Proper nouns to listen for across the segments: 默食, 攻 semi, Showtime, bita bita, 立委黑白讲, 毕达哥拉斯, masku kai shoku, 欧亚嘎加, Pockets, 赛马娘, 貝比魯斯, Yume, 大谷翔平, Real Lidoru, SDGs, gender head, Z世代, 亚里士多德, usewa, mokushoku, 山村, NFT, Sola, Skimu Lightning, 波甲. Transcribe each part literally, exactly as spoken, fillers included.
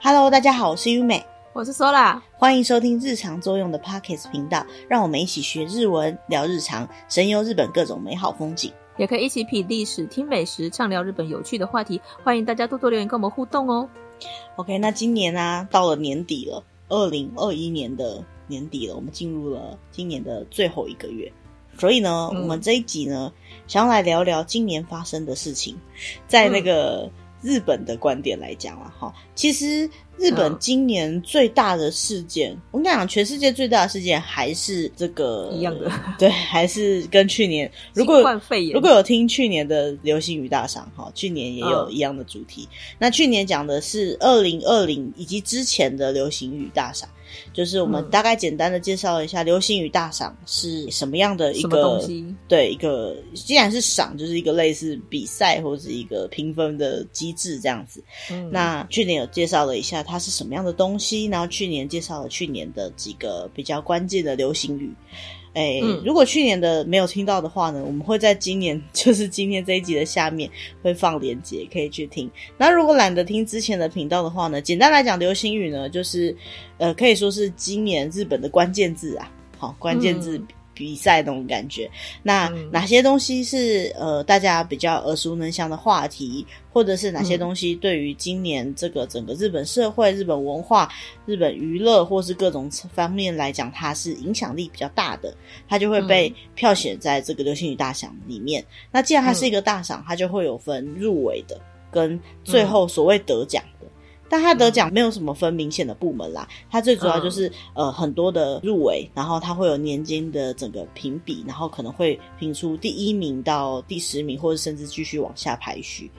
Hello， 大家好，我是 Yume， 我是 Sola， 欢迎收听日常作用的 Pockets 频道，让我们一起学日文、聊日常、神游日本各种美好风景，也可以一起品历史、听美食、畅聊日本有趣的话题。欢迎大家多多留言跟我们互动哦。OK， 那今年啊，到了年底了，二零二一年的年底了，我们进入了今年的最后一个月，所以呢，嗯、我们这一集呢，想要来聊聊今年发生的事情，在那个。嗯日本的观点来讲啦，哈，其实日本今年最大的事件，嗯、我跟你讲，全世界最大的事件还是这个一样的，对，还是跟去年，如果新冠肺炎，如果有听去年的流行语大赏，哈，去年也有一样的主题。嗯、那去年讲的是二零二零以及之前的流行语大赏，就是我们大概简单的介绍一下流行语大赏是什么样的一个东西，对，一个既然是赏，就是一个类似比赛或者一个评分的机制这样子。嗯、那去年有介绍了一下它是什么样的东西，然后去年介绍了去年的几个比较关键的流行语。诶、嗯、如果去年的没有听到的话呢，我们会在今年就是今天这一集的下面会放连结，可以去听。那如果懒得听之前的频道的话呢，简单来讲，流行语呢就是呃可以说是今年日本的关键字啊，好，关键字比赛那种感觉。嗯、那哪些东西是呃大家比较耳熟能详的话题，或者是哪些东西对于今年这个整个日本社会、日本文化、日本娱乐或是各种方面来讲，它是影响力比较大的，它就会被票选在这个流行语大赏里面。那既然它是一个大赏，它就会有分入围的跟最后所谓得奖的，但它得奖没有什么分明显的部门啦，它最主要就是呃很多的入围，然后它会有年间的整个评比，然后可能会评出第一名到第十名，或者甚至继续往下排序。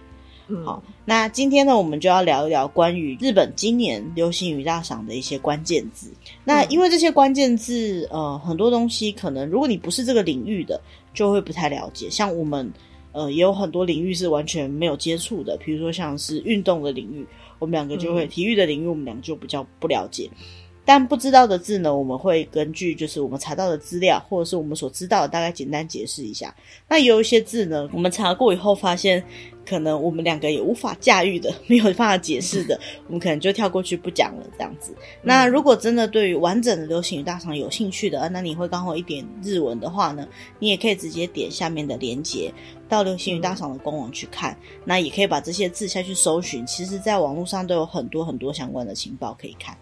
好，那今天呢，我们就要聊一聊关于日本今年流行语大赏的一些关键字。那因为这些关键字，呃，很多东西可能如果你不是这个领域的，就会不太了解。像我们，呃，也有很多领域是完全没有接触的，比如说像是运动的领域，我们两个就会；体育的领域，我们两个就比较不了解。但不知道的字呢，我们会根据就是我们查到的资料，或者是我们所知道的，大概简单解释一下。那有一些字呢，我们查过以后发现，可能我们两个也无法驾驭的，没有办法解释的，我们可能就跳过去不讲了这样子。那如果真的对于完整的流行语大赏有兴趣的，那你会刚好一点日文的话呢，你也可以直接点下面的连结到流行语大赏的官网去看。那也可以把这些字下去搜寻，其实在网络上都有很多很多相关的情报可以看。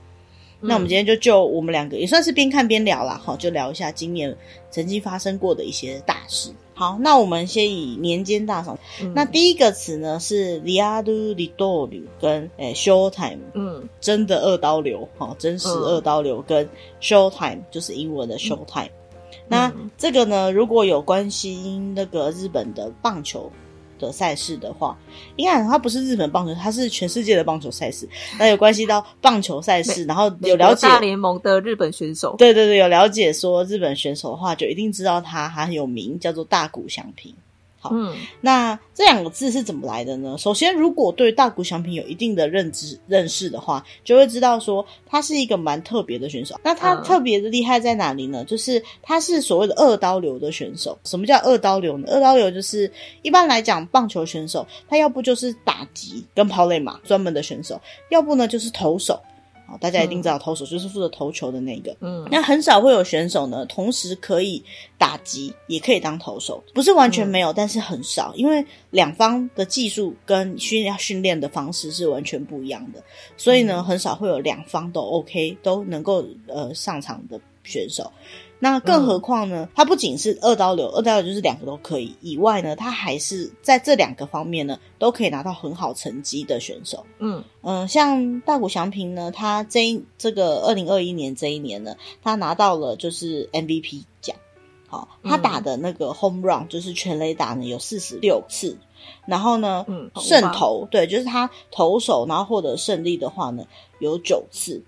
那我们今天就就我们两个也算是边看边聊啦，好，就聊一下今年曾经发生过的一些大事。好，那我们先以年间大赏。嗯、那第一个词呢是 Real Lidoru 跟、欸、Showtime， 嗯，真的二刀流，好，真实二刀流跟 Showtime 就是英文的 Showtime。嗯、那这个呢，如果有关心那个日本的棒球的赛事的话，应该它不是日本棒球，它是全世界的棒球赛事。那有关系到棒球赛事，然后有了解大联盟的日本选手，对对对，有了解说日本选手的话，就一定知道他很有名，叫做大谷翔平。好，嗯、那这两个字是怎么来的呢？首先，如果对大谷翔平有一定的认知认识的话，就会知道说他是一个蛮特别的选手。那他特别的厉害在哪里呢？嗯、就是他是所谓的二刀流的选手。什么叫二刀流呢？二刀流就是一般来讲棒球选手，他要不就是打击跟跑垒嘛，专门的选手，要不呢就是投手。好，大家一定知道投手就是负责投球的那个。嗯，那很少会有选手呢同时可以打击也可以当投手，不是完全没有，但是很少，因为两方的技术跟训练的方式是完全不一样的，所以呢很少会有两方都 OK 都能够呃上场的选手。那更何况呢，他不仅是二刀流，二刀流就是两个都可以以外呢，他还是在这两个方面呢都可以拿到很好成绩的选手。嗯嗯、呃，像大谷翔平呢，他这一这个二零二一年这一年呢，他拿到了就是 M V P 奖。好，他打的那个 home run、嗯、就是全垒打呢有四十六次，然后呢嗯，胜投，对，就是他投手然后获得胜利的话呢有九次，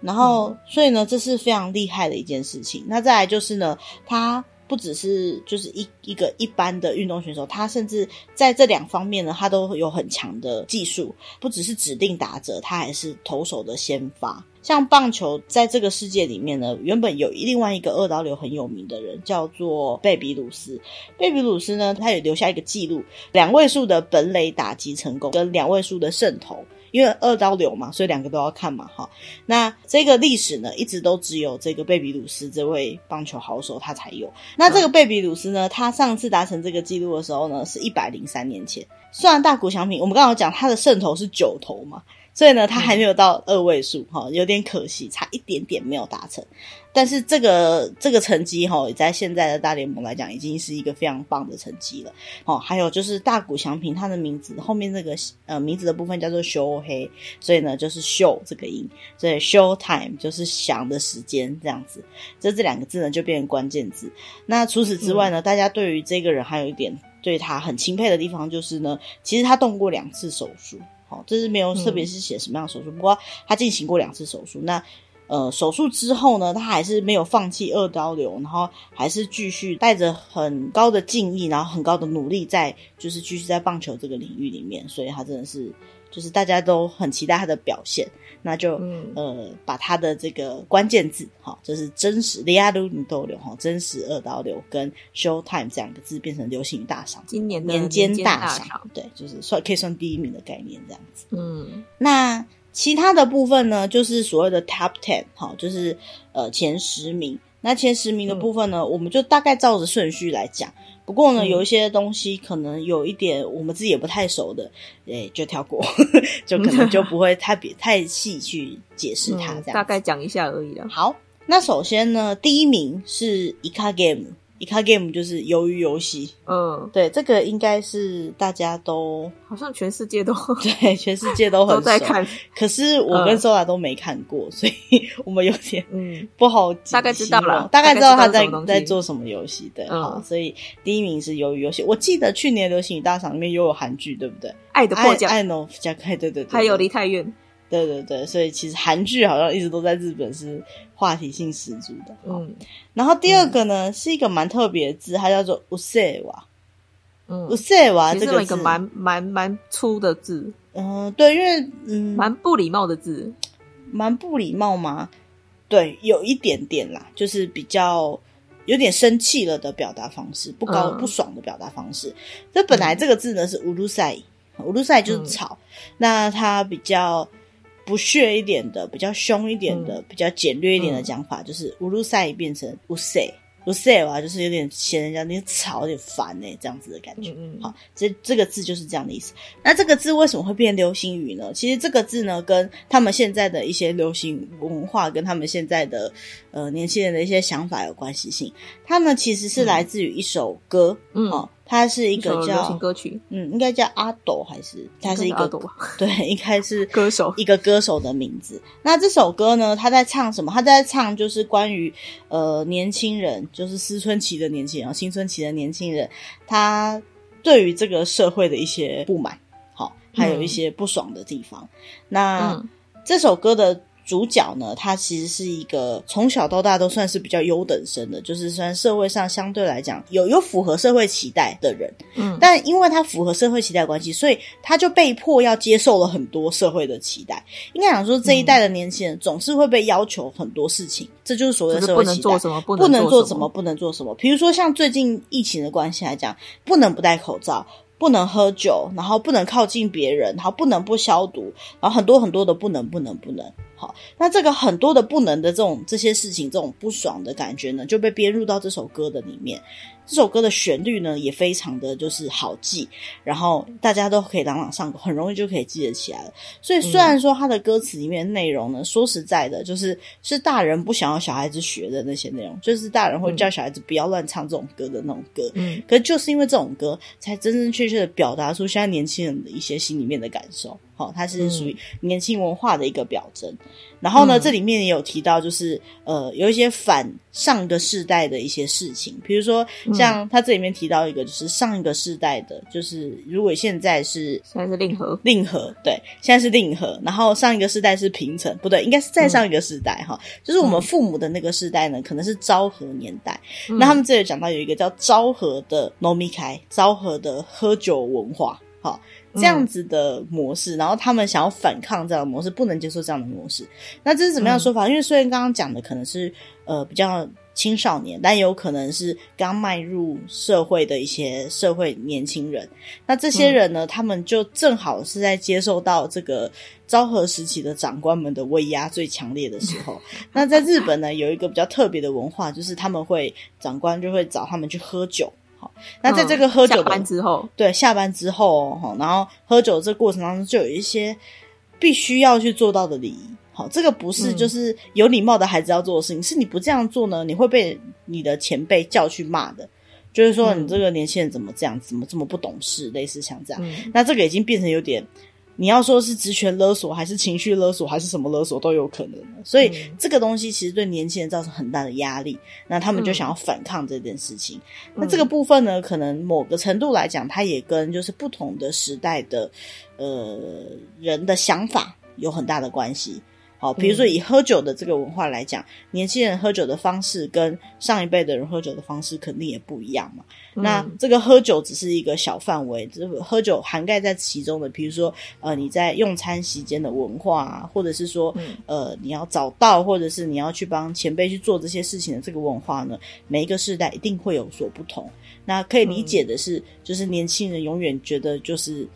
然后、嗯、所以呢这是非常厉害的一件事情。那再来就是呢，他不只是就是一一个一般的运动选手，他甚至在这两方面呢他都有很强的技术，不只是指定打者，他还是投手的先发。像棒球在这个世界里面呢，原本有另外一个二刀流很有名的人叫做贝比鲁斯。贝比鲁斯呢，他也留下一个记录，两位数的本垒打击成功跟两位数的胜投，因为二刀流嘛，所以两个都要看嘛哈。那这个历史呢，一直都只有这个贝比鲁斯这位棒球好手他才有。那这个贝比鲁斯呢，他上次达成这个记录的时候呢，是一百零三年前。虽然大谷翔平我们刚刚讲他的胜投是九投嘛，所以呢他还没有到二位数齁，有点可惜，差一点点没有达成。但是这个这个成绩齁，在现在的大联盟来讲已经是一个非常棒的成绩了。齁，还有就是大谷翔平他的名字后面这个呃名字的部分叫做修黑，所以呢就是秀这个音，所以 show time 就是想的时间这样子。这这两个字呢就变成关键字。那除此之外呢，嗯，大家对于这个人还有一点对他很钦佩的地方就是呢，其实他动过两次手术。这是没有特别是写什么样的手术，嗯，不过他进行过两次手术。那呃，手术之后呢，他还是没有放弃二刀流，然后还是继续带着很高的敬意，然后很高的努力在就是继续在棒球这个领域里面。所以他真的是就是大家都很期待他的表现。那就，嗯，呃把他的这个关键字齁，就是真实 ,Lialu 女斗流齁，真实二刀流跟 Showtime 这两个字变成流行语大赏。今年的年间大赏。对，就是算可以算第一名的概念这样子。嗯。那其他的部分呢，就是所谓的 Top 十齁，就是呃前十名。那前十名的部分呢，嗯，我们就大概照着顺序来讲。不过呢，嗯，有一些东西可能有一点我们自己也不太熟的，诶，就跳过，就可能就不会太比太细去解释它这样子，嗯，大概讲一下而已啦。好，那首先呢，第一名是 Ikagame，Ikagame 就是鱿鱼游戏。嗯，对，这个应该是大家都好像全世界都对，全世界都很熟都在看。可是我跟 Sola 都没看过，嗯，所以我们有点不好，嗯，大概知道了，大概知道他在在做什么游戏。对，嗯，好，所以第一名是鱿鱼游戏。我记得去年流行语大赏里面也有韩剧，对不对？爱的迫降，爱的迫降，对对对，还有梨泰院。对对对，所以其实韩剧好像一直都在日本是话题性十足的。嗯，然后第二个呢，嗯，是一个蛮特别的字，它叫做 usewa。嗯 ，usewa 这个字是一个蛮蛮蛮粗的字。嗯，对，因为嗯，蛮不礼貌的字，蛮不礼貌吗？对，有一点点啦，就是比较有点生气了的表达方式，不高，嗯，不爽的表达方式。这本来这个字呢是 urusai，urusai 就是吵，嗯，那它比较不屑一点的，比较凶一点的，嗯，比较简略一点的讲法，嗯，就是乌鲁塞变成乌塞乌塞哇，就是有点嫌人家有点吵，有点烦欸，这样子的感觉。嗯嗯，好，这这个字就是这样的意思。那这个字为什么会变流行语呢？其实这个字呢，跟他们现在的一些流行文化，跟他们现在的呃年轻人的一些想法有关系性。他们其实是来自于一首歌，嗯，哦，它是一个叫一流行歌曲，嗯，应该叫阿斗还是？它是一个对，应该是歌手一个歌手的名字。那这首歌呢，他在唱什么？他在唱就是关于呃年轻人，就是思春期的年轻人，青春期的年轻人，他对于这个社会的一些不满，好，哦，还有一些不爽的地方。嗯，那，嗯，这首歌的主角呢，他其实是一个从小到大都算是比较优等生的，就是算社会上相对来讲有有符合社会期待的人，嗯，但因为他符合社会期待的关系，所以他就被迫要接受了很多社会的期待。应该讲说这一代的年轻人总是会被要求很多事情，这就是所谓的社会期待，就是不能做什么，不能做什么，不能做什么。比如说像最近疫情的关系来讲，不能不戴口罩，不能喝酒，然后不能靠近别人，然后不能不消毒，然后很多很多的不能不能不能。好，那这个很多的不能的这种这些事情，这种不爽的感觉呢，就被编入到这首歌的里面。这首歌的旋律呢也非常的就是好记，然后大家都可以朗朗上口，很容易就可以记得起来了。所以虽然说它的歌词里面内容呢，嗯，说实在的，就是是大人不想要小孩子学的那些内容，就是大人会叫小孩子不要乱唱这种歌的那种歌，嗯，可是就是因为这种歌才真真确确的表达出现在年轻人的一些心里面的感受。好，它是属于年轻文化的一个表征。然后呢，嗯，这里面也有提到，就是呃，有一些反上个世代的一些事情，比如说像他这里面提到一个，就是上一个世代的，就是如果现在是现在是令和，令和对，现在是令和，然后上一个世代是平成，不对，应该是再上一个世代哈，嗯，就是我们父母的那个世代呢，可能是昭和年代。嗯，那他们这里讲到有一个叫昭和的 Nomi Kai， 昭和的喝酒文化，好。这样子的模式，然后他们想要反抗这样的模式，不能接受这样的模式。那这是怎么样的说法？嗯，因为虽然刚刚讲的可能是呃比较青少年，但也有可能是刚迈入社会的一些社会年轻人。那这些人呢、嗯、他们就正好是在接受到这个昭和时期的长官们的威压最强烈的时候。那在日本呢，有一个比较特别的文化，就是他们会长官就会找他们去喝酒。那在这个喝酒、嗯、下班之后，对，下班之后、哦、然后喝酒这过程当中就有一些必须要去做到的礼仪。好，这个不是就是有礼貌的孩子要做的事情、嗯、是你不这样做呢，你会被你的前辈叫去骂的，就是说你这个年轻人怎么这样，怎么这么不懂事，类似像这样、嗯、那这个已经变成有点，你要说是职权勒索还是情绪勒索还是什么勒索都有可能，所以这个东西其实对年轻人造成很大的压力，那他们就想要反抗这件事情、嗯、那这个部分呢，可能某个程度来讲，它也跟就是不同的时代的呃人的想法有很大的关系。好，比如说以喝酒的这个文化来讲、嗯、年轻人喝酒的方式跟上一辈的人喝酒的方式肯定也不一样嘛、嗯、那这个喝酒只是一个小范围，喝酒涵盖在其中的，比如说呃你在用餐席间的文化啊，或者是说、嗯、呃你要早到，或者是你要去帮前辈去做这些事情的这个文化呢，每一个世代一定会有所不同。那可以理解的是、嗯、就是年轻人永远觉得就是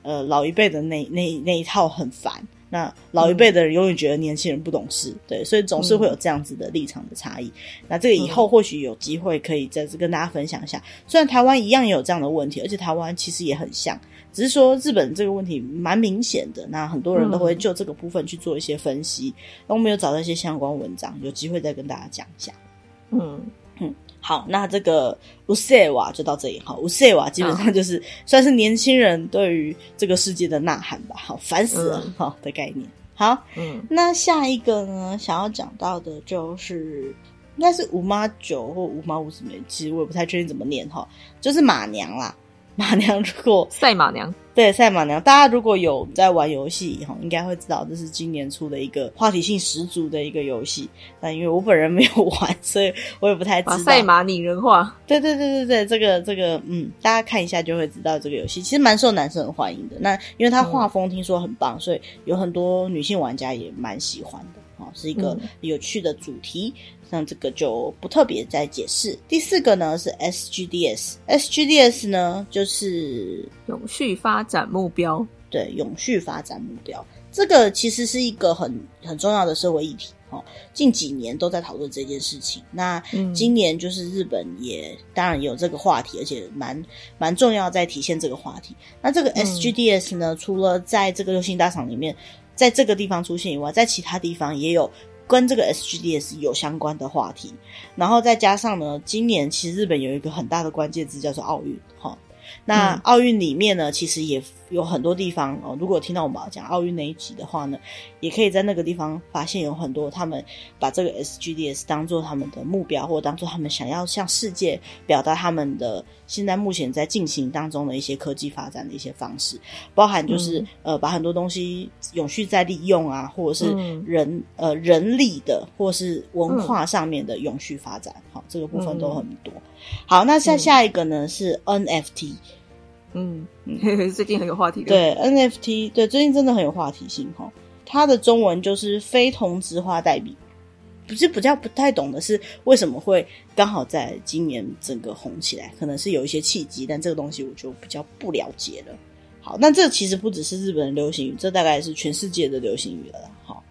呃老一辈的那那那一套很烦，那老一辈的人永远觉得年轻人不懂事、嗯、对，所以总是会有这样子的立场的差异、嗯、那这个以后或许有机会可以再跟大家分享一下。虽然台湾一样也有这样的问题，而且台湾其实也很像，只是说日本这个问题蛮明显的，那很多人都会就这个部分去做一些分析、嗯、那我们有找到一些相关文章，有机会再跟大家讲一下。嗯嗯，好，那这个うせぇわ就到这里。好，うせぇわ基本上就是、啊、算是年轻人对于这个世界的呐喊吧，好烦死了、嗯、好的概念。好、嗯、那下一个呢，想要讲到的就是应该是五妈九或五妈五什么，其实我也不太确定怎么念，就是马娘啦。马娘，如果赛马娘，对，赛马娘，大家如果有在玩游戏应该会知道，这是今年出的一个话题性十足的一个游戏，但因为我本人没有玩，所以我也不太知道。把赛马拟人化，对对对对对，这个这个嗯，大家看一下就会知道，这个游戏其实蛮受男生很欢迎的，那因为它画风听说很棒、嗯、所以有很多女性玩家也蛮喜欢的，是一个有趣的主题、嗯，那这个就不特别再解释。第四个呢是 S G D S， S G D S 呢就是永续发展目标，对，永续发展目标，这个其实是一个很很重要的社会议题、哦、近几年都在讨论这件事情。那今年就是日本也、嗯、当然有这个话题，而且蛮蛮重要在体现这个话题。那这个 S G D S 呢、嗯、除了在这个六星大厂里面在这个地方出现以外，在其他地方也有跟这个 S G D S 有相关的话题，然后再加上呢，今年其实日本有一个很大的关键字叫做奥运，齁，那奥运里面呢，其实也有很多地方哦。如果听到我们讲奥运那一集的话呢，也可以在那个地方发现有很多他们把这个 S G D S 当作他们的目标，或当作他们想要向世界表达他们的现在目前在进行当中的一些科技发展的一些方式，包含就是、嗯、呃把很多东西永续再利用啊，或者是人、嗯、呃人力的，或是文化上面的永续发展，好、哦，这个部分都很多。嗯、好，那下下一个呢、嗯、是 N F T。嗯，最近很有话题。对 N F T， 对，最近真的很有话题性哈。它的中文就是非同质化代币，不是比较不太懂的是为什么会刚好在今年整个红起来，可能是有一些契机，但这个东西我就比较不了解了。好，那这其实不只是日本的流行语，这大概是全世界的流行语了啦。好，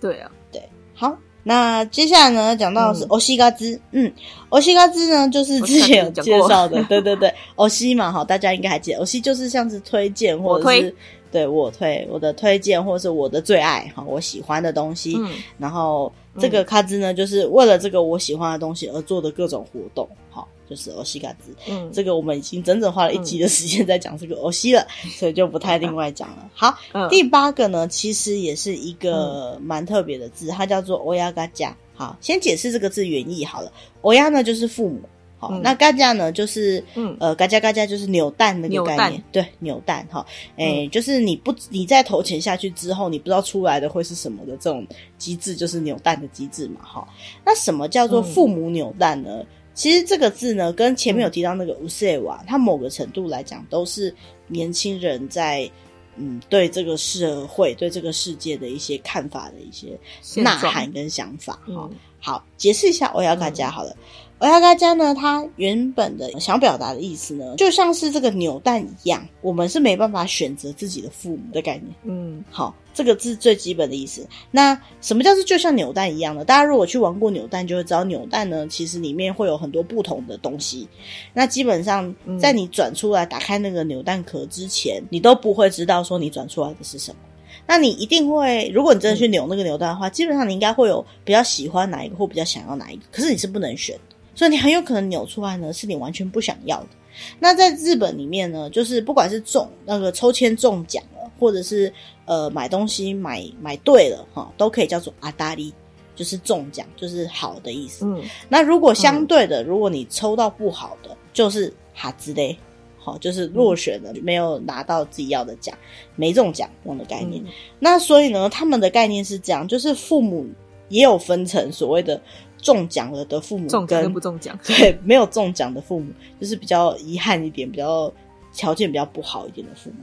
对啊，对，好。那接下来呢，讲到的是欧西嘎兹，嗯，欧西嘎兹呢，就是之前有介绍的，对对对，欧西嘛，好，大家应该还记得，欧西就是像是推荐或者是对我推我的推荐，或是我的最爱，好，我喜欢的东西，嗯、然后这个嘎兹呢，就是为了这个我喜欢的东西而做的各种活动，好，就是欧西嘎兹，嗯，这个我们已经整整花了一集的时间在讲这个欧西了，所以就不太另外讲了。好，嗯、第八个呢，其实也是一个蛮特别的字，它叫做欧亚嘎加。好，先解释这个字原意好了。欧亚呢就是父母，好，嗯、那嘎加呢就是，嗯、呃，嘎加嘎加就是扭蛋那个概念，对，扭蛋哈，哎、嗯，就是你不你在投钱下去之后，你不知道出来的会是什么的这种机制，就是扭蛋的机制嘛，哈。那什么叫做父母扭蛋呢？嗯，其实这个字呢，跟前面有提到那个うせぇわ，它某个程度来讲都是年轻人在嗯对这个社会、对这个世界的一些看法的一些呐喊跟想法。好、嗯好，解释一下欧亚嘎加好了。欧亚嘎加呢，它原本的想表达的意思呢，就像是这个扭蛋一样，我们是没办法选择自己的父母的概念。嗯，好，这个是最基本的意思。那什么叫做就像扭蛋一样呢？大家如果去玩过扭蛋就会知道，扭蛋呢其实里面会有很多不同的东西，那基本上在你转出来打开那个扭蛋壳之前，你都不会知道说你转出来的是什么。那你一定会，如果你真的去扭那个扭蛋的话，基本上你应该会有比较喜欢哪一个或比较想要哪一个，可是你是不能选的，所以你很有可能扭出来呢是你完全不想要的。那在日本里面呢，就是不管是中那个抽签中奖了，或者是呃买东西买买对了哈，都可以叫做阿达利，就是中奖，就是好的意思。嗯，那如果相对的，嗯、如果你抽到不好的，就是哈兹勒。好，就是落选了，没有拿到自己要的奖，没中奖这样的概念、嗯。那所以呢，他们的概念是这样，就是父母也有分成所谓的中奖了的父母跟中奖跟不中奖，对，没有中奖的父母，就是比较遗憾一点，比较条件比较不好一点的父母。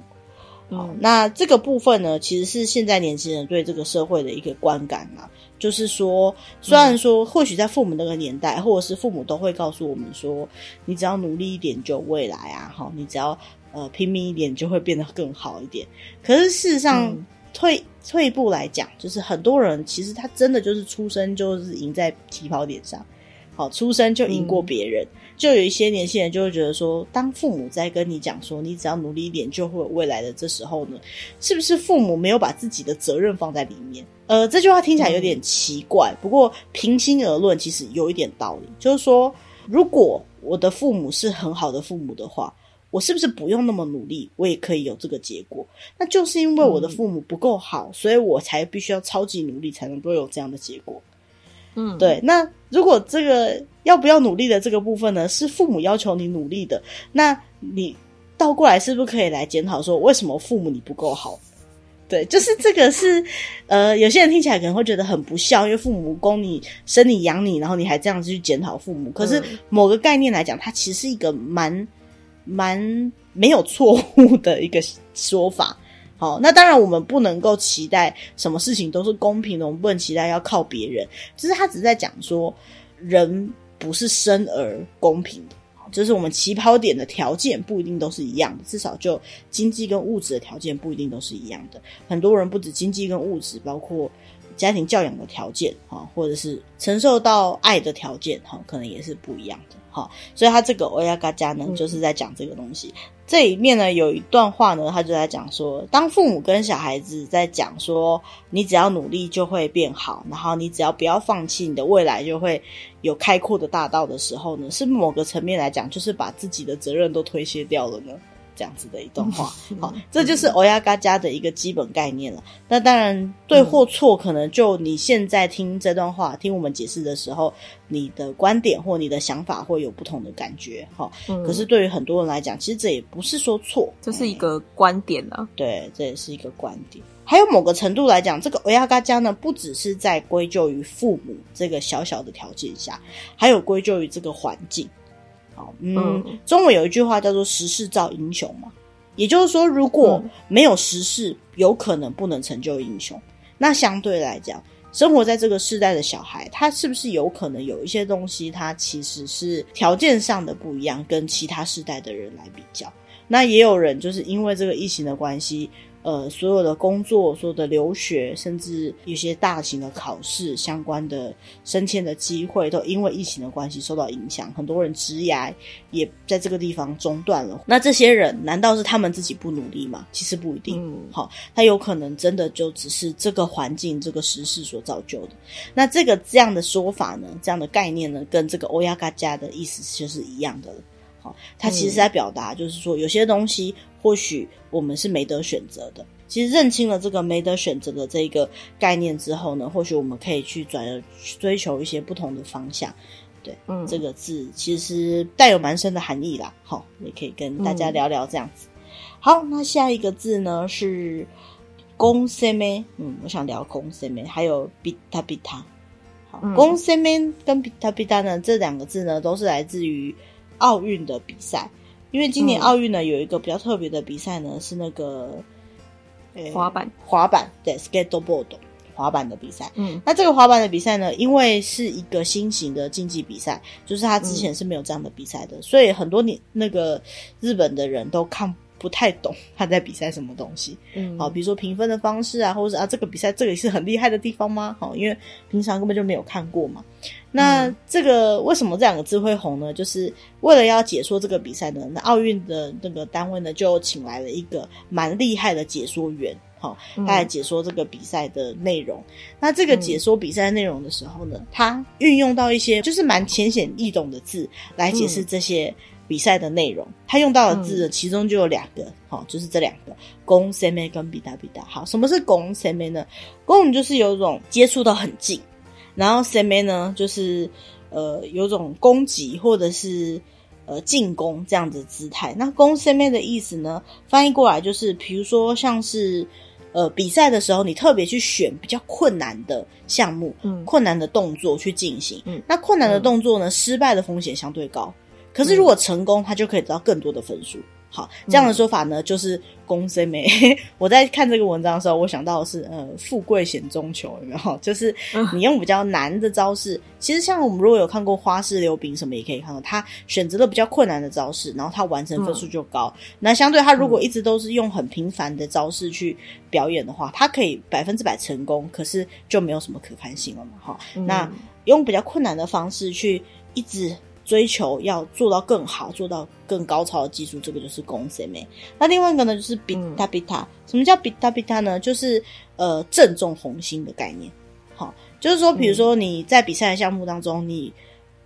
好，嗯、那这个部分呢，其实是现在年轻人对这个社会的一个观感嘛、啊，就是说，虽然说或许在父母那个年代，或者是父母都会告诉我们说，你只要努力一点就有未来啊，齁，你只要呃拼命一点就会变得更好一点。可是事实上，嗯、退退一步来讲，就是很多人其实他真的就是出生就是赢在起跑点上，好，出生就赢过别人。嗯、就有一些年轻人就会觉得说，当父母在跟你讲说你只要努力一点就会有未来的这时候呢，是不是父母没有把自己的责任放在里面？呃，这句话听起来有点奇怪，嗯、不过平心而论，其实有一点道理，就是说，如果我的父母是很好的父母的话，我是不是不用那么努力，我也可以有这个结果？那就是因为我的父母不够好，嗯、所以我才必须要超级努力才能够有这样的结果。嗯，对。那如果这个要不要努力的这个部分呢，是父母要求你努力的，那你倒过来是不是可以来检讨说，为什么父母你不够好？对，就是这个是呃，有些人听起来可能会觉得很不孝，因为父母供你生你养你，然后你还这样子去检讨父母。可是某个概念来讲，它其实是一个蛮蛮没有错误的一个说法。好，那当然我们不能够期待什么事情都是公平的，我们不能期待要靠别人。就是他只是在讲说，人不是生而公平的。就是我们起跑点的条件不一定都是一样的，至少就经济跟物质的条件不一定都是一样的。很多人不止经济跟物质，包括家庭教养的条件，或者是承受到爱的条件，可能也是不一样的。所以他这个欧亚嘎加呢，就是在讲这个东西。嗯、这里面呢有一段话呢，他就在讲说，当父母跟小孩子在讲说，你只要努力就会变好，然后你只要不要放弃，你的未来就会有开阔的大道的时候呢，是某个层面来讲，就是把自己的责任都推卸掉了呢。这样子的一段话，好，这就是欧亚嘎加的一个基本概念了。那当然，对或错，可能就你现在听这段话、嗯、听我们解释的时候，你的观点或你的想法会有不同的感觉，哈、嗯。可是对于很多人来讲，其实这也不是说错，这是一个观点啊。对，这也是一个观点。还有某个程度来讲，这个欧亚嘎加呢，不只是在归咎于父母这个小小的条件下，还有归咎于这个环境。嗯，嗯中文有一句话叫做时势造英雄嘛，也就是说如果没有时势，有可能不能成就英雄。那相对来讲，生活在这个世代的小孩，他是不是有可能有一些东西他其实是条件上的不一样，跟其他世代的人来比较。那也有人就是因为这个疫情的关系，呃，所有的工作、所有的留学，甚至有些大型的考试相关的升迁的机会，都因为疫情的关系受到影响。很多人职涯也在这个地方中断了。那这些人难道是他们自己不努力吗？其实不一定。好、嗯哦，他有可能真的就只是这个环境、这个时势所造就的。那这个这样的说法呢，这样的概念呢，跟这个欧亚嘎加的意思就是一样的了。好，他其实在表达就是说，有些东西或许我们是没得选择的。其实认清了这个没得选择的这个概念之后呢，或许我们可以去转而追求一些不同的方向。对，嗯，这个字其实带有蛮深的含义啦。好，也可以跟大家聊聊这样子。嗯、好，那下一个字呢是 攻 semi， 嗯，我想聊 攻 semi， 还有 bita bita。好， 攻 semi 跟 bita bita 呢这两个字呢都是来自于奥运的比赛，因为今年奥运呢、嗯、有一个比较特别的比赛呢，是那个、欸、滑板，滑板对 skateboard。滑板的比赛。嗯，那这个滑板的比赛呢，因为是一个新型的竞技比赛，就是他之前是没有这样的比赛的，嗯、所以很多年那个日本的人都看不太懂他在比赛什么东西。嗯，好，比如说评分的方式啊，或者啊这个比赛这个也是很厉害的地方吗？好，因为平常根本就没有看过嘛。那这个为什么这两个字会红呢？就是为了要解说这个比赛呢，那奥运的那个单位呢就请来了一个蛮厉害的解说员，好，他来解说这个比赛的内容。嗯、那这个解说比赛内容的时候呢，他运用到一些就是蛮浅显易懂的字来解释这些比赛的内容。他用到的字、嗯、其中就有两个，好，就是这两个 攻 semi 跟比达比达。好，什么是 攻 semi 呢？ 攻 就是有一种接触到很近，然后 semi 呢就是呃有种攻击或者是呃进攻这样子的姿态。那 攻 semi 的意思呢，翻译过来就是比如说像是呃比赛的时候你特别去选比较困难的项目、嗯、困难的动作去进行、嗯、那困难的动作呢、嗯、失败的风险相对高，可是如果成功他就可以得到更多的分数。好，这样的说法呢、嗯、就是攻 semi。 我在看这个文章的时候我想到的是呃，富贵险中求，有没有？就是你用比较难的招式，其实像我们如果有看过花式溜冰什么也可以看到，他选择了比较困难的招式，然后他完成分数就高、嗯、那相对他如果一直都是用很平凡的招式去表演的话，他可以百分之百成功，可是就没有什么可看性了嘛。好、嗯、那用比较困难的方式去一直追求要做到更好，做到更高超的技术，这个就是攻 semi。 那另外一个呢就是比达比达。什么叫比达比达呢？就是呃正中红心的概念。好，就是说比如说你在比赛的项目当中，你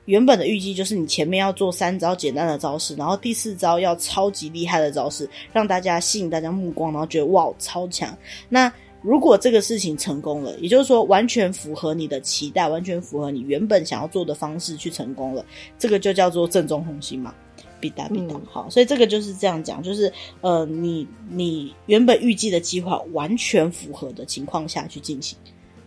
原本的预计就是你前面要做三招简单的招式，然后第四招要超级厉害的招式，让大家吸引大家目光，然后觉得哇超强。那如果这个事情成功了，也就是说完全符合你的期待，完全符合你原本想要做的方式去成功了，这个就叫做正中红心嘛，比达比达。好，所以这个就是这样讲，就是呃，你你原本预计的计划完全符合的情况下去进行，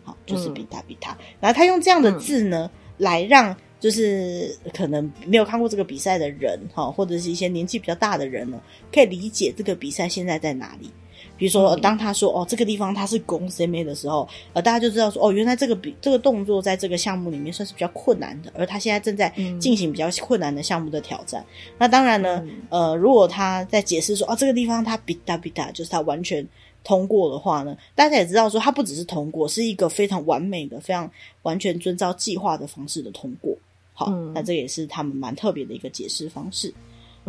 好，就是比达比达。然后他用这样的字呢，来让就是可能没有看过这个比赛的人，或者是一些年纪比较大的人呢，可以理解这个比赛现在在哪里。比如说，当他说哦这个地方他是攻 semi 的时候，呃大家就知道说哦原来这个比这个动作在这个项目里面算是比较困难的，而他现在正在进行比较困难的项目的挑战。嗯、那当然呢，呃如果他在解释说哦这个地方他比达比达就是他完全通过的话呢，大家也知道说他不只是通过，是一个非常完美的、非常完全遵照计划的方式的通过。好，嗯、那这也是他们蛮特别的一个解释方式。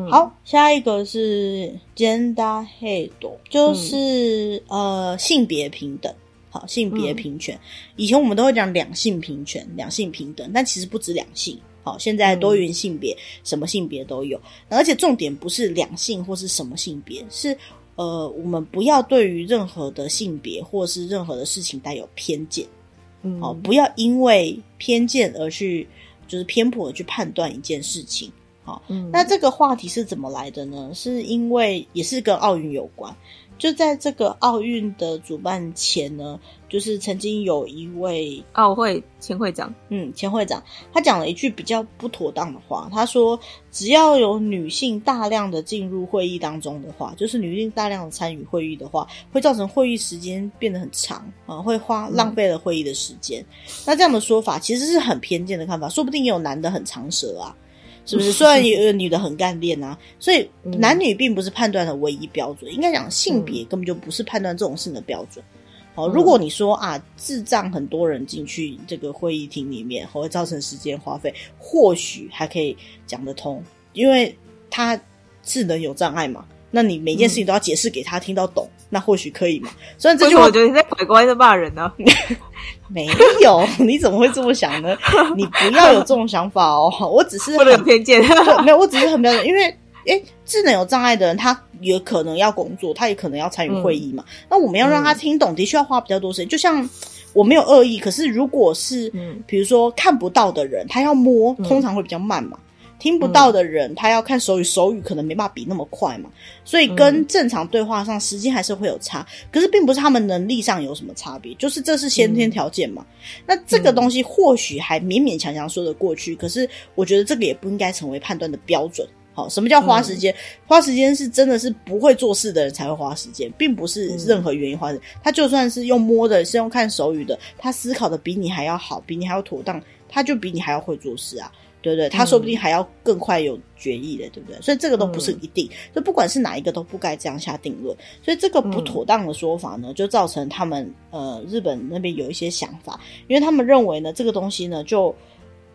好，下一个是 gender head， 就是、嗯、呃性别平等。好，性别平权、嗯、以前我们都会讲两性平权、两性平等，但其实不止两性。好，现在多元性别、嗯、什么性别都有，而且重点不是两性或是什么性别，是呃我们不要对于任何的性别或是任何的事情带有偏见。好、嗯，不要因为偏见而去就是偏颇的去判断一件事情。好，那这个话题是怎么来的呢？是因为也是跟奥运有关。就在这个奥运的主办前呢，就是曾经有一位奥会前会长，嗯，前会长，他讲了一句比较不妥当的话。他说，只要有女性大量的进入会议当中的话，就是女性大量的参与会议的话，会造成会议时间变得很长啊，会花浪费了会议的时间。嗯、那这样的说法其实是很偏见的看法，说不定也有男的很长舌啊。是不是？虽然有女的很干练啊，所以男女并不是判断的唯一标准，应该讲性别根本就不是判断这种事情的标准。好，如果你说啊，智障很多人进去这个会议厅里面，会造成时间花费，或许还可以讲得通，因为他智能有障碍嘛。那你每件事情都要解释给他听到懂，嗯、那或许可以嘛？虽然这句话我觉得你在拐拐在骂人啊，没有，你怎么会这么想呢？你不要有这种想法哦，我只是很不能有偏见，没有，我只是很标准，因为诶智能有障碍的人，他也可能要工作，他也可能要参与会议嘛。嗯、那我们要让他听懂，的确要花比较多时间。就像我没有恶意，可是如果是、嗯、比如说看不到的人，他要摸，通常会比较慢嘛。嗯听不到的人、嗯、他要看手语，手语可能没办法比那么快嘛，所以跟正常对话上时间还是会有差，可是并不是他们能力上有什么差别，就是这是先天条件嘛、嗯、那这个东西或许还勉勉强强说得过去，可是我觉得这个也不应该成为判断的标准。好，什么叫花时间、嗯、花时间是真的是不会做事的人才会花时间，并不是任何原因花时间、嗯、他就算是用摸的，是用看手语的，他思考的比你还要好，比你还要妥当，他就比你还要会做事啊，对不对？他说不定还要更快有决议的，对不对？所以这个都不是一定，就不管是哪一个都不该这样下定论。所以这个不妥当的说法呢，就造成他们呃日本那边有一些想法，因为他们认为呢这个东西呢就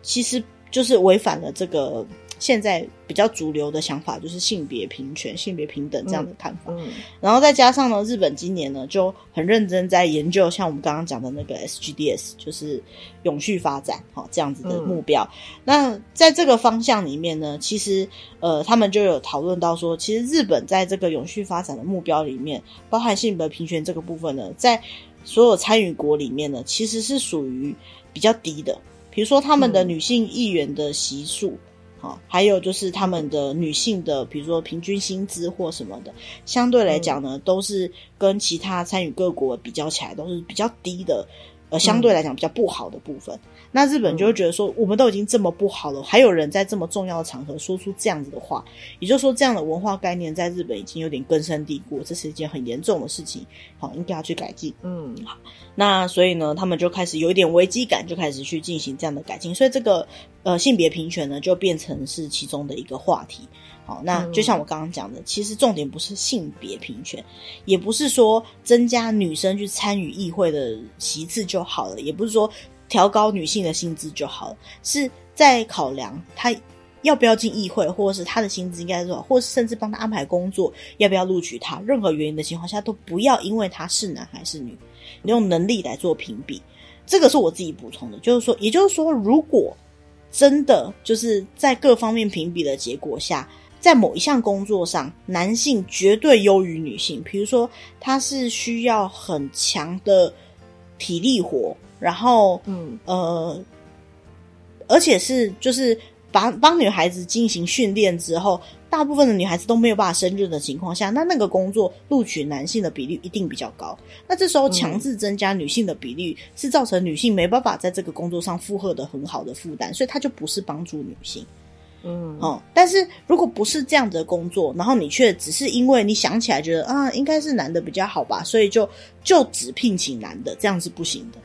其实就是违反了这个现在比较主流的想法，就是性别平权、性别平等这样的看法、嗯嗯、然后再加上呢日本今年呢就很认真在研究像我们刚刚讲的那个 S G D S 就是永续发展、哦、这样子的目标、嗯、那在这个方向里面呢其实呃他们就有讨论到说，其实日本在这个永续发展的目标里面包含性别平权这个部分呢，在所有参与国里面呢其实是属于比较低的，比如说他们的女性议员的席数、嗯哦、还有就是他们的女性的比如说平均薪资或什么的，相对来讲呢、嗯、都是跟其他参与各国比较起来都是比较低的，呃，相对来讲比较不好的部分、嗯、那日本就会觉得说、嗯、我们都已经这么不好了，还有人在这么重要的场合说出这样子的话，也就是说这样的文化概念在日本已经有点根深蒂固，这是一件很严重的事情，好，应该要去改进。嗯，好，那所以呢他们就开始有一点危机感，就开始去进行这样的改进，所以这个呃性别平权呢就变成是其中的一个话题。好，那就像我刚刚讲的，其实重点不是性别平权，也不是说增加女生去参与议会的席次就好了，也不是说调高女性的薪资就好了，是在考量她要不要进议会，或是她的薪资应该是多少，或是甚至帮她安排工作要不要录取她，任何原因的情况下都不要因为她是男还是女，你用能力来做评比。这个是我自己补充的，就是说，也就是说，如果真的就是在各方面评比的结果下，在某一项工作上男性绝对优于女性，比如说他是需要很强的体力活，然后嗯呃，而且是就是把帮女孩子进行训练之后，大部分的女孩子都没有办法胜任的情况下，那那个工作录取男性的比率一定比较高，那这时候强制增加女性的比率、嗯、是造成女性没办法在这个工作上负荷的很好的负担，所以它就不是帮助女性。嗯哦，但是如果不是这样的工作，然后你却只是因为你想起来觉得啊，应该是男的比较好吧，所以就就只聘请男的，这样是不行的。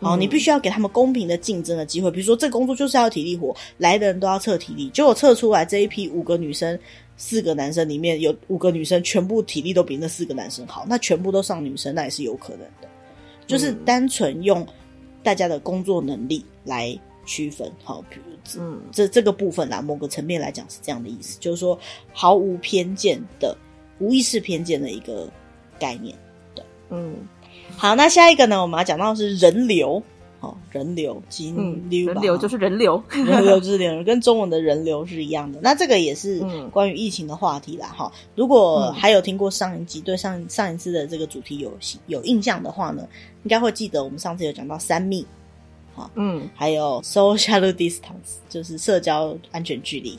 哦，你必须要给他们公平的竞争的机会。比如说，这工作就是要体力活，来的人都要测体力，结果测出来这一批五个女生、四个男生里面有五个女生全部体力都比那四个男生好，那全部都上女生，那也是有可能的。就是单纯用大家的工作能力来区分，好，比如嗯，这这个部分啦，某个层面来讲是这样的意思，就是说毫无偏见的、无意识偏见的一个概念。对，嗯，好，那下一个呢，我们要讲到的是人流，哦，人流，金流、嗯，人流就是人流，人流就是人流，跟中文的人流是一样的。那这个也是关于疫情的话题啦，哈、嗯。如果还有听过上一集，对上上一次的这个主题有有印象的话呢，应该会记得我们上次有讲到三密。嗯，还有 social distance 就是社交安全距离、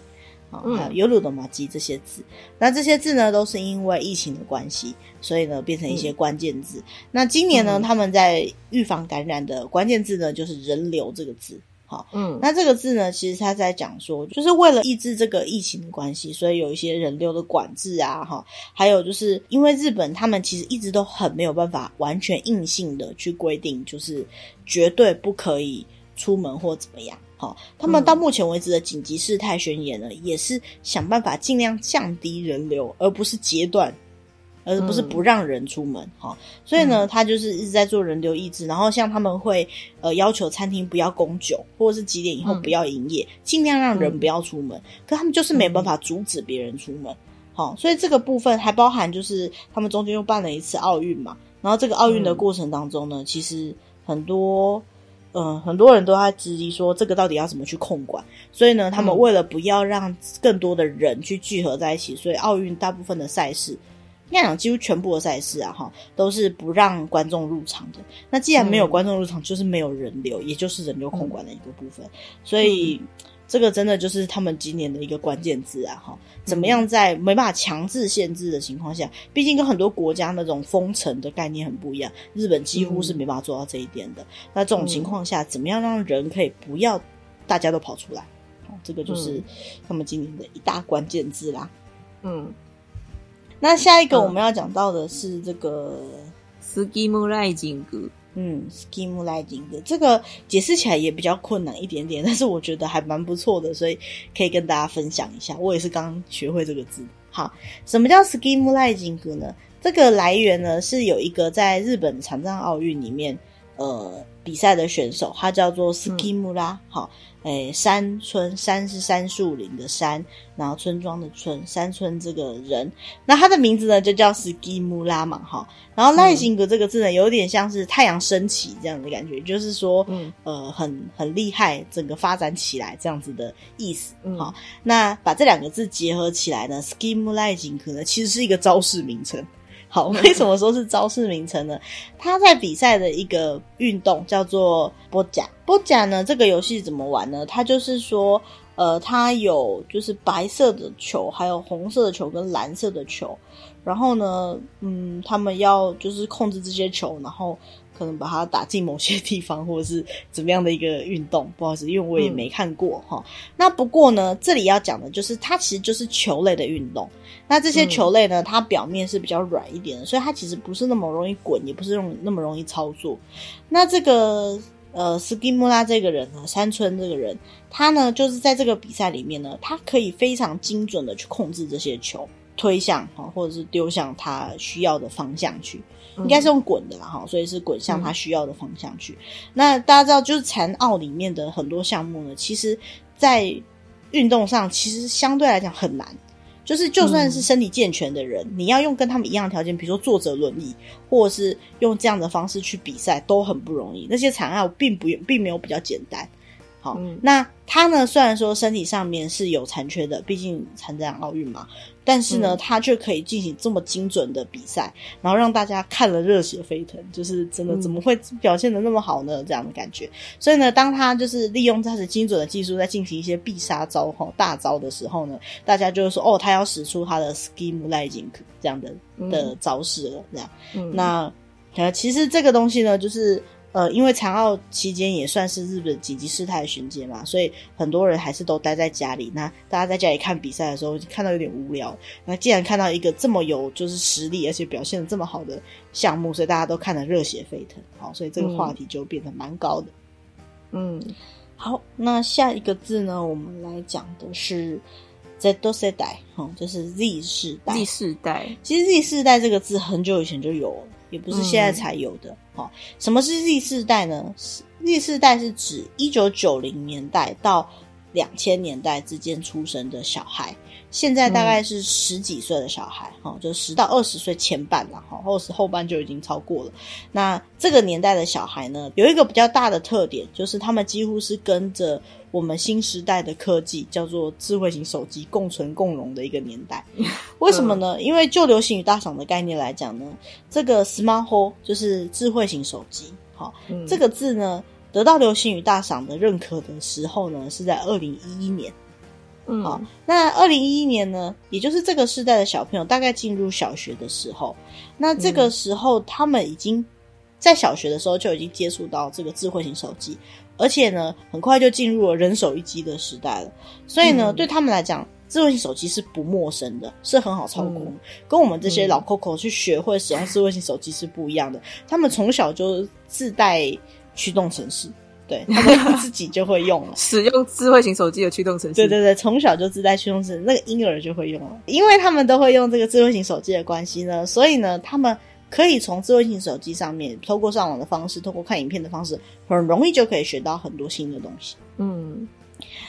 嗯、还有 yorodomachi 这些字，那这些字呢都是因为疫情的关系，所以呢变成一些关键字、嗯、那今年呢、嗯、他们在预防感染的关键字呢就是人流这个字。好，嗯，那这个字呢其实他在讲说，就是为了抑制这个疫情的关系，所以有一些人流的管制啊，哈，还有就是因为日本他们其实一直都很没有办法完全硬性的去规定就是绝对不可以出门或怎么样，好，他们到目前为止的紧急事态宣言呢、嗯、也是想办法尽量降低人流，而不是截断，而不是不让人出门、嗯哦、所以呢他就是一直在做人流抑制，然后像他们会呃要求餐厅不要供酒，或者是几点以后不要营业、嗯、尽量让人不要出门、嗯、可他们就是没办法阻止别人出门、哦、所以这个部分还包含就是他们中间又办了一次奥运嘛，然后这个奥运的过程当中呢、嗯、其实很多呃很多人都在质疑说这个到底要怎么去控管，所以呢他们为了不要让更多的人去聚合在一起，所以奥运大部分的赛事，应该讲几乎全部的赛事啊，哈，都是不让观众入场的。那既然没有观众入场，就是没有人流、嗯，也就是人流控管的一个部分。所以、嗯、这个真的就是他们今年的一个关键字啊，哈，怎么样在没办法强制限制的情况下，毕竟跟很多国家那种封城的概念很不一样，日本几乎是没办法做到这一点的。嗯、那这种情况下，怎么样让人可以不要大家都跑出来？哦，这个就是他们今年的一大关键字啦。嗯，那下一个我们要讲到的是这个 Skimu Lightning。嗯 ，Skimu Lightning 这个解释起来也比较困难一点点，但是我觉得还蛮不错的，所以可以跟大家分享一下。我也是刚学会这个字。好，什么叫 Skimu Lightning 呢？这个来源呢是有一个在日本残障奥运里面呃比赛的选手，他叫做 Skimu 啦、嗯。好，诶，山村，山是杉树林的山，然后村庄的村，山村这个人，那他的名字呢就叫 Skimu 啦嘛。好，然后赖辛格这个字呢有点像是太阳升起这样的感觉，就是说、嗯、呃很很厉害，整个发展起来这样子的意思、嗯、好，那把这两个字结合起来呢， Skimu 赖辛格呢其实是一个招式名称。好，为什么说是招式名称呢？他在比赛的一个运动叫做波甲。波甲呢，这个游戏怎么玩呢？它就是说呃，它有就是白色的球，还有红色的球跟蓝色的球，然后呢嗯，他们要就是控制这些球，然后可能把它打进某些地方或者是怎么样的一个运动，不好意思，因为我也没看过、嗯、那不过呢这里要讲的就是它其实就是球类的运动，那这些球类呢、嗯、它表面是比较软一点的，所以它其实不是那么容易滚，也不是那么容易操作。那这个呃 Skimu 拉这个人呢，山村这个人，他呢就是在这个比赛里面呢，他可以非常精准的去控制这些球，推向或者是丢向他需要的方向去，应该是用滚的啦，所以是滚向他需要的方向去、嗯、那大家知道就是残奥里面的很多项目呢，其实在运动上其实相对来讲很难，就是就算是身体健全的人、嗯、你要用跟他们一样的条件，比如说坐着轮椅或者是用这样的方式去比赛都很不容易，那些残奥并不并没有比较简单。好，那他呢虽然说身体上面是有残缺的，毕竟参加奥运嘛，但是呢、嗯、他却可以进行这么精准的比赛，然后让大家看了热血沸腾，就是真的怎么会表现得那么好呢、嗯、这样的感觉。所以呢当他就是利用他的精准的技术在进行一些必杀招、哦、大招的时候呢，大家就会说哦，他要使出他的 Skimu Lightning 这样的、嗯、的招式了这样、嗯、那呃，其实这个东西呢就是呃，因为残奥期间也算是日本紧急事态巡检嘛，所以很多人还是都待在家里。那大家在家里看比赛的时候，看到有点无聊。那既然看到一个这么有就是实力，而且表现得这么好的项目，所以大家都看得热血沸腾。好，所以这个话题就变得蛮高的。嗯，好，那下一个字呢，我们来讲的是 Z 世代，哈、嗯，就是 Z 世代。Z 世代，其实 Z 世代这个字很久以前就有了。也不是现在才有的、嗯哦、什么是 Z 世代呢？ Z 世代是指一九九零年代到两千年代之间出生的小孩，现在大概是十几岁的小孩、嗯哦、就十到二十岁前半啦、哦、后, 后半就已经超过了。那这个年代的小孩呢有一个比较大的特点，就是他们几乎是跟着我们新时代的科技叫做智慧型手机共存共荣的一个年代。为什么呢？因为就流行与大赏的概念来讲呢，这个 smartphone 就是智慧型手机、哦嗯、这个字呢得到流行与大赏的认可的时候呢是在二零一一年。嗯，好，那二零一一年呢也就是这个世代的小朋友大概进入小学的时候，那这个时候、嗯、他们已经在小学的时候就已经接触到这个智慧型手机，而且呢很快就进入了人手一机的时代了，所以呢、嗯、对他们来讲智慧型手机是不陌生的，是很好操控、嗯、跟我们这些老 Coco 去学会使用智慧型手机是不一样的、嗯、他们从小就自带驱动程式，对，他们自己就会用了使用智慧型手机的驱动程式，对对对，从小就自带驱动程式，那个婴儿就会用了。因为他们都会用这个智慧型手机的关系呢，所以呢他们可以从智慧型手机上面透过上网的方式，透过看影片的方式，很容易就可以学到很多新的东西。嗯，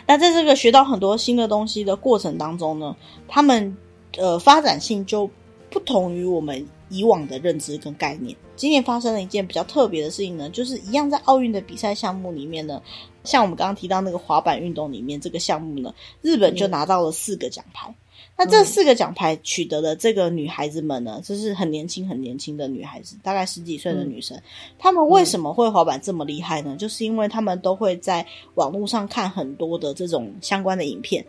那在这个学到很多新的东西的过程当中呢，他们呃发展性就不同于我们以往的认知跟概念。今年发生了一件比较特别的事情呢，就是一样在奥运的比赛项目里面呢，像我们刚刚提到那个滑板运动里面这个项目呢，日本就拿到了四个奖牌、嗯、那这四个奖牌取得的这个女孩子们呢，就是很年轻很年轻的女孩子，大概十几岁的女生、嗯、她们为什么会滑板这么厉害呢？就是因为她们都会在网络上看很多的这种相关的影片，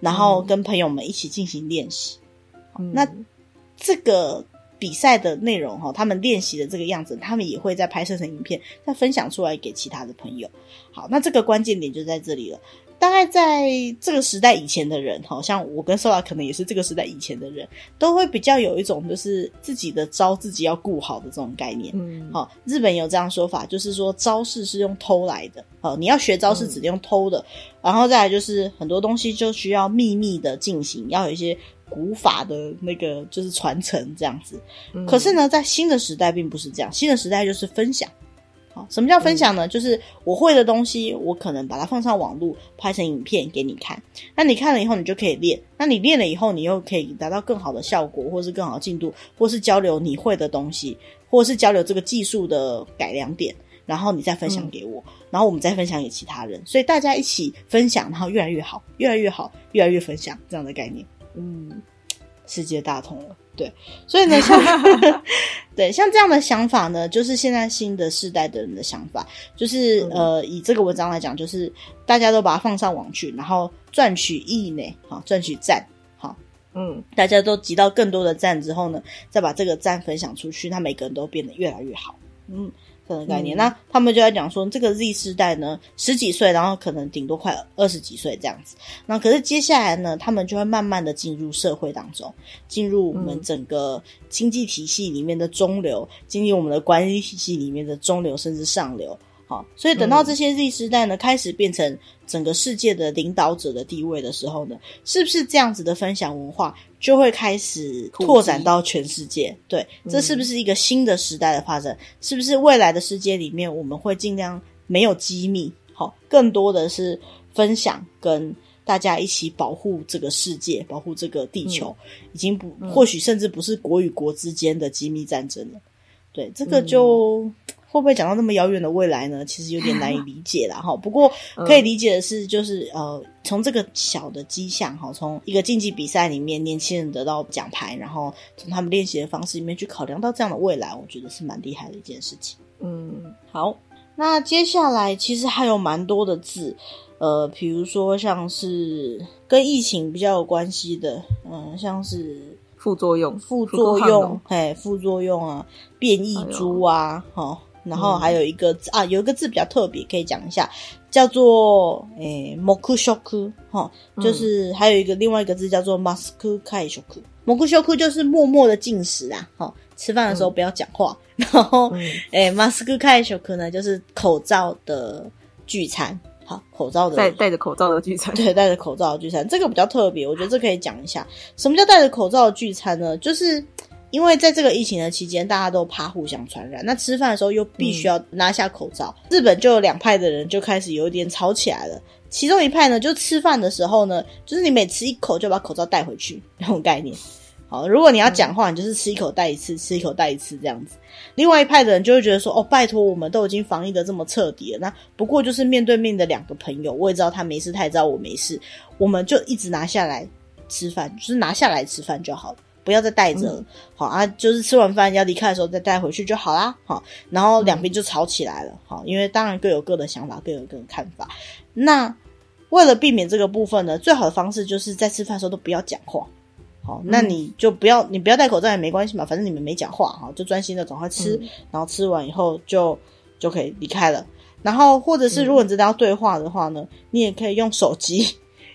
然后跟朋友们一起进行练习、嗯、那这个比赛的内容他们练习的这个样子，他们也会再拍摄成影片再分享出来给其他的朋友。好，那这个关键点就在这里了，大概在这个时代以前的人，好像我跟 Sola 可能也是这个时代以前的人，都会比较有一种就是自己的招自己要顾好的这种概念。嗯，好，日本有这样说法，就是说招式是用偷来的，好，你要学招式只能用偷的，嗯，然后再来就是很多东西就需要秘密的进行，要有一些古法的那个就是传承这样子。嗯，可是呢在新的时代并不是这样，新的时代就是分享。好，什么叫分享呢？嗯，就是我会的东西我可能把它放上网络拍成影片给你看，那你看了以后你就可以练，那你练了以后你又可以达到更好的效果，或是更好的进度，或是交流你会的东西，或是交流这个技术的改良点，然后你再分享给我，嗯，然后我们再分享给其他人，所以大家一起分享，然后越来越好越来越好越来越分享这样的概念。嗯，世界大同了。对，所以呢像对像这样的想法呢，就是现在新的世代的人的想法，就是、嗯、呃以这个文章来讲，就是大家都把它放上网去，然后赚取意呢，好，赚取赞，好，嗯，大家都集到更多的赞之后呢，再把这个赞分享出去，那每个人都变得越来越好，嗯，这种概念。嗯，那他们就在讲说这个 Z 世代呢，十几岁，然后可能顶多快二十几岁这样子，那可是接下来呢他们就会慢慢的进入社会当中，进入我们整个经济体系里面的中流，进入我们的管理体系里面的中流甚至上流。好，所以等到这些 Z 世代呢开始变成整个世界的领导者的地位的时候呢，是不是这样子的分享文化就会开始拓展到全世界？对，这是不是一个新的时代的发展？嗯，是不是未来的世界里面我们会尽量没有机密，好，更多的是分享跟大家一起保护这个世界，保护这个地球，嗯，已经不，嗯，或许甚至不是国与国之间的机密战争了。对，这个就、嗯，会不会讲到那么遥远的未来呢？其实有点难以理解啦齁。不过可以理解的是，就是呃，从这个小的迹象齁，从一个竞技比赛里面年轻人得到奖牌，然后从他们练习的方式里面去考量到这样的未来，我觉得是蛮厉害的一件事情。嗯，好，那接下来其实还有蛮多的字，呃，比如说像是跟疫情比较有关系的，嗯、呃，像是副作用、副作用，哎，副作用啊，变异株啊，齁、哎。然后还有一个字、嗯、啊，有一个字比较特别，可以讲一下，叫做诶 mokushoku 哈，就是还有一个另外一个字叫做 masku kai shoku。mokushoku 就是默默的进食啊，哈，吃饭的时候不要讲话。嗯、然后诶 masku kai shoku 呢，就是口罩的聚餐。好，口罩的戴戴着口罩的聚餐，对，戴着口罩的聚餐，这个比较特别，我觉得这可以讲一下。什么叫戴着口罩的聚餐呢？就是因为在这个疫情的期间，大家都怕互相传染，那吃饭的时候又必须要拿下口罩、嗯、日本就有两派的人就开始有点吵起来了。其中一派呢，就吃饭的时候呢，就是你每吃一口就把口罩带回去那种概念。好，如果你要讲话、嗯、你就是吃一口带一次，吃一口带一次这样子。另外一派的人就会觉得说，哦，拜托，我们都已经防疫的这么彻底了，那不过就是面对面的两个朋友，我也知道他没事，他也知道我没事，我们就一直拿下来吃饭，就是拿下来吃饭就好了，不要再带着了、嗯、好啊，就是吃完饭要离开的时候再带回去就好啦。好，然后两边就吵起来了。好，因为当然各有各的想法，各有各的看法。那为了避免这个部分呢，最好的方式就是在吃饭的时候都不要讲话。好，那你就不要，你不要戴口罩也没关系嘛，反正你们没讲话，好，就专心的赶快吃、嗯、然后吃完以后就就可以离开了。然后或者是如果你真的要对话的话呢、嗯、你也可以用手机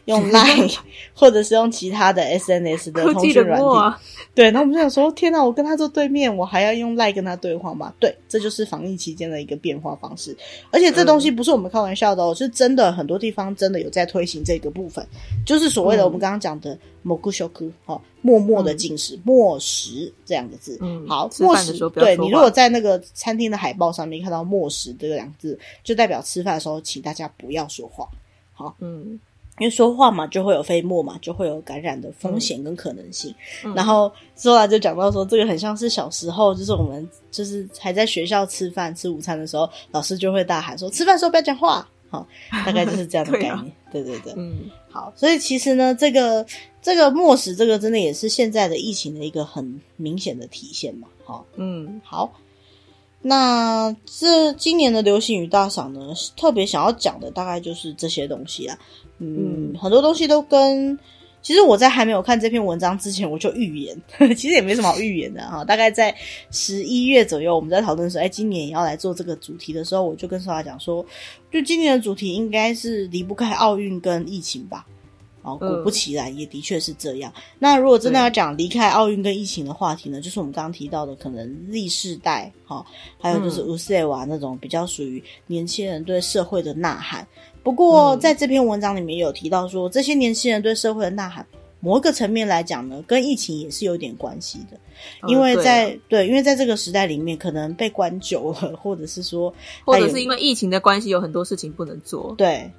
用 LINE 或者是用其他的 S N S 的通讯软体、啊、对，然后我们就想说，天哪，我跟他坐对面，我还要用 LINE 跟他对话吗？对，这就是防疫期间的一个变化方式，而且这东西不是我们开玩笑的哦、嗯、是真的，很多地方真的有在推行这个部分，就是所谓的我们刚刚讲的 mokushoku、哦、默默的进食、嗯、默食这两个字、嗯、好，默食，对，你如果在那个餐厅的海报上面看到默食这两个字，就代表吃饭的时候请大家不要说话。好，嗯，因为说话嘛就会有飞沫嘛，就会有感染的风险跟可能性、嗯、然后之后来就讲到说，这个很像是小时候，就是我们就是还在学校吃饭吃午餐的时候，老师就会大喊说，吃饭的时候不要讲话，好，大概就是这样的概念。 对,、啊、对对对，嗯，好，所以其实呢这个这个默食这个真的也是现在的疫情的一个很明显的体现嘛。好，嗯，好，那这今年的流行语大赏呢，特别想要讲的大概就是这些东西啦。嗯，很多东西都跟，其实我在还没有看这篇文章之前，我就预言，其实也没什么好预言的哈。大概在十一月左右，我们在讨论说，哎，今年也要来做这个主题的时候，我就跟Sola讲说，就今年的主题应该是离不开奥运跟疫情吧。哦，果不其然，也的确是这样。那如果真的要讲离开奥运跟疫情的话题呢，就是我们刚刚提到的可能历世代、哦、还有就是乌塞瓦那种比较属于年轻人对社会的呐喊。不过在这篇文章里面有提到说，这些年轻人对社会的呐喊某一个层面来讲呢，跟疫情也是有点关系的。因为在、嗯、对,、啊、对，因为在这个时代里面可能被关久了，或者是说或者是因为疫情的关系有很多事情不能做，对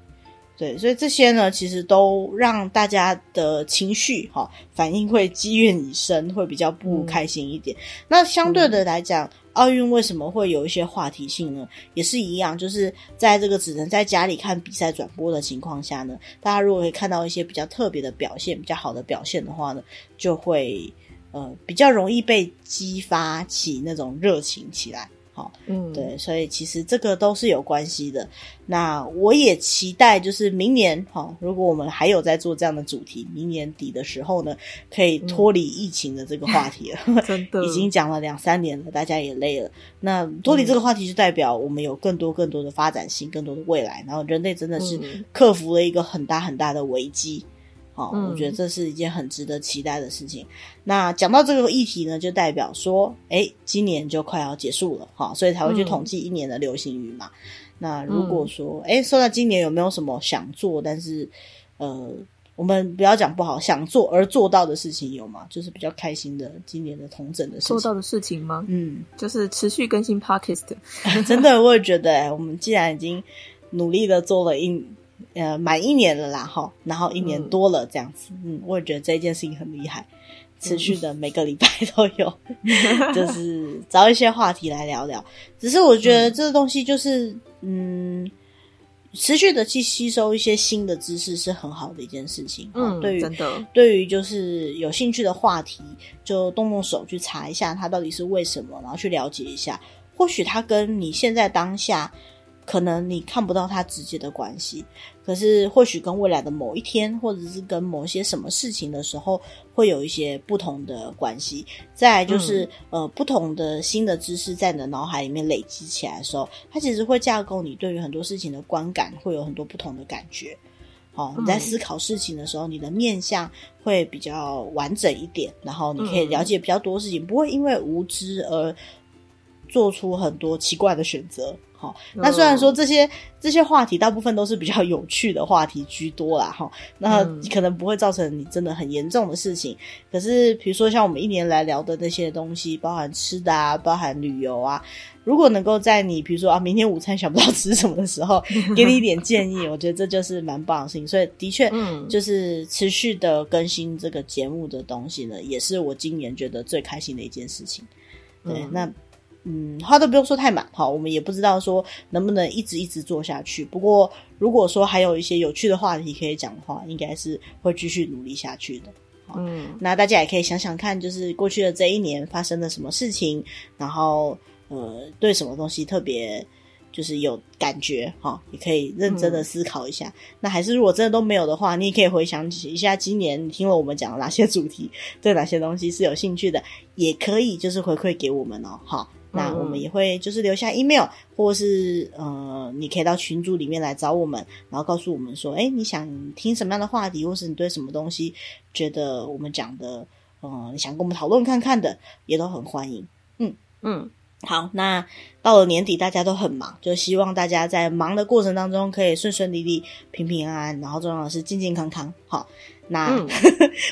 对，所以这些呢，其实都让大家的情绪、哦、反应会积怨已深，会比较不开心一点。嗯、那相对的来讲，奥运为什么会有一些话题性呢？也是一样，就是在这个只能在家里看比赛转播的情况下呢，大家如果可以看到一些比较特别的表现、比较好的表现的话呢，就会呃比较容易被激发起那种热情起来。好，嗯，对，所以其实这个都是有关系的。那我也期待就是明年、哦、如果我们还有在做这样的主题，明年底的时候呢，可以脱离疫情的这个话题了、嗯、真的已经讲了两三年了，大家也累了，那脱离这个话题就代表我们有更多更多的发展性，更多的未来，然后人类真的是克服了一个很大很大的危机。好、哦，我觉得这是一件很值得期待的事情。那讲到这个议题呢，就代表说，哎，今年就快要结束了，好、哦，所以才会去统计一年的流行语嘛。嗯、那如果说，哎，说到今年有没有什么想做，但是，呃，我们不要讲不好，想做而做到的事情有吗？就是比较开心的今年的统整的事情，做到的事情吗？嗯，就是持续更新 Pockets 的。真的，我也觉得、哎，我们既然已经努力的做了一。呃，满一年了啦哈，然后一年多了这样子，嗯，嗯我也觉得这件事情很厉害，持续的每个礼拜都有，嗯、就是找一些话题来聊聊。只是我觉得这个东西就是，嗯，持续的去吸收一些新的知识是很好的一件事情。嗯，对于真的，对于就是有兴趣的话题，就动动手去查一下它到底是为什么，然后去了解一下，或许它跟你现在当下。可能你看不到它直接的关系，可是或许跟未来的某一天，或者是跟某些什么事情的时候，会有一些不同的关系。再来就是、嗯、呃，不同的新的知识在你的脑海里面累积起来的时候，它其实会架构你对于很多事情的观感，会有很多不同的感觉。哦，你在思考事情的时候，你的面向会比较完整一点，然后你可以了解比较多事情，不会因为无知而做出很多奇怪的选择。哦、那虽然说这些这些话题大部分都是比较有趣的话题居多啦、哦、那可能不会造成你真的很严重的事情，可是比如说像我们一年来聊的那些东西，包含吃的啊，包含旅游啊，如果能够在你比如说啊明天午餐想不到吃什么的时候给你一点建议，我觉得这就是蛮棒的事情。所以的确就是持续的更新这个节目的东西呢，也是我今年觉得最开心的一件事情。对，那嗯，话都不用说太满哈，我们也不知道说能不能一直一直做下去。不过，如果说还有一些有趣的话题可以讲的话，应该是会继续努力下去的。嗯，那大家也可以想想看，就是过去的这一年发生了什么事情，然后呃，对什么东西特别就是有感觉哈，也可以认真的思考一下。嗯、那还是如果真的都没有的话，你也可以回想一下今年你听了我们讲的哪些主题，对哪些东西是有兴趣的，也可以就是回馈给我们哦，哈。那我们也会就是留下 email， 或是呃，你可以到群组里面来找我们，然后告诉我们说，哎，你想听什么样的话题，或是你对什么东西觉得我们讲的，呃，你想跟我们讨论看看的，也都很欢迎。嗯嗯，好，那到了年底大家都很忙，就希望大家在忙的过程当中可以顺顺利利、平平安安，然后重要的是健健康康。好。那、嗯、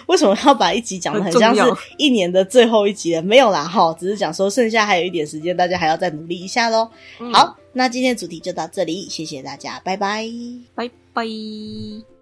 为什么要把一集讲得很像是一年的最后一集了？没有啦齁，只是讲说剩下还有一点时间，大家还要再努力一下咯、嗯、好，那今天的主题就到这里，谢谢大家，拜拜拜拜。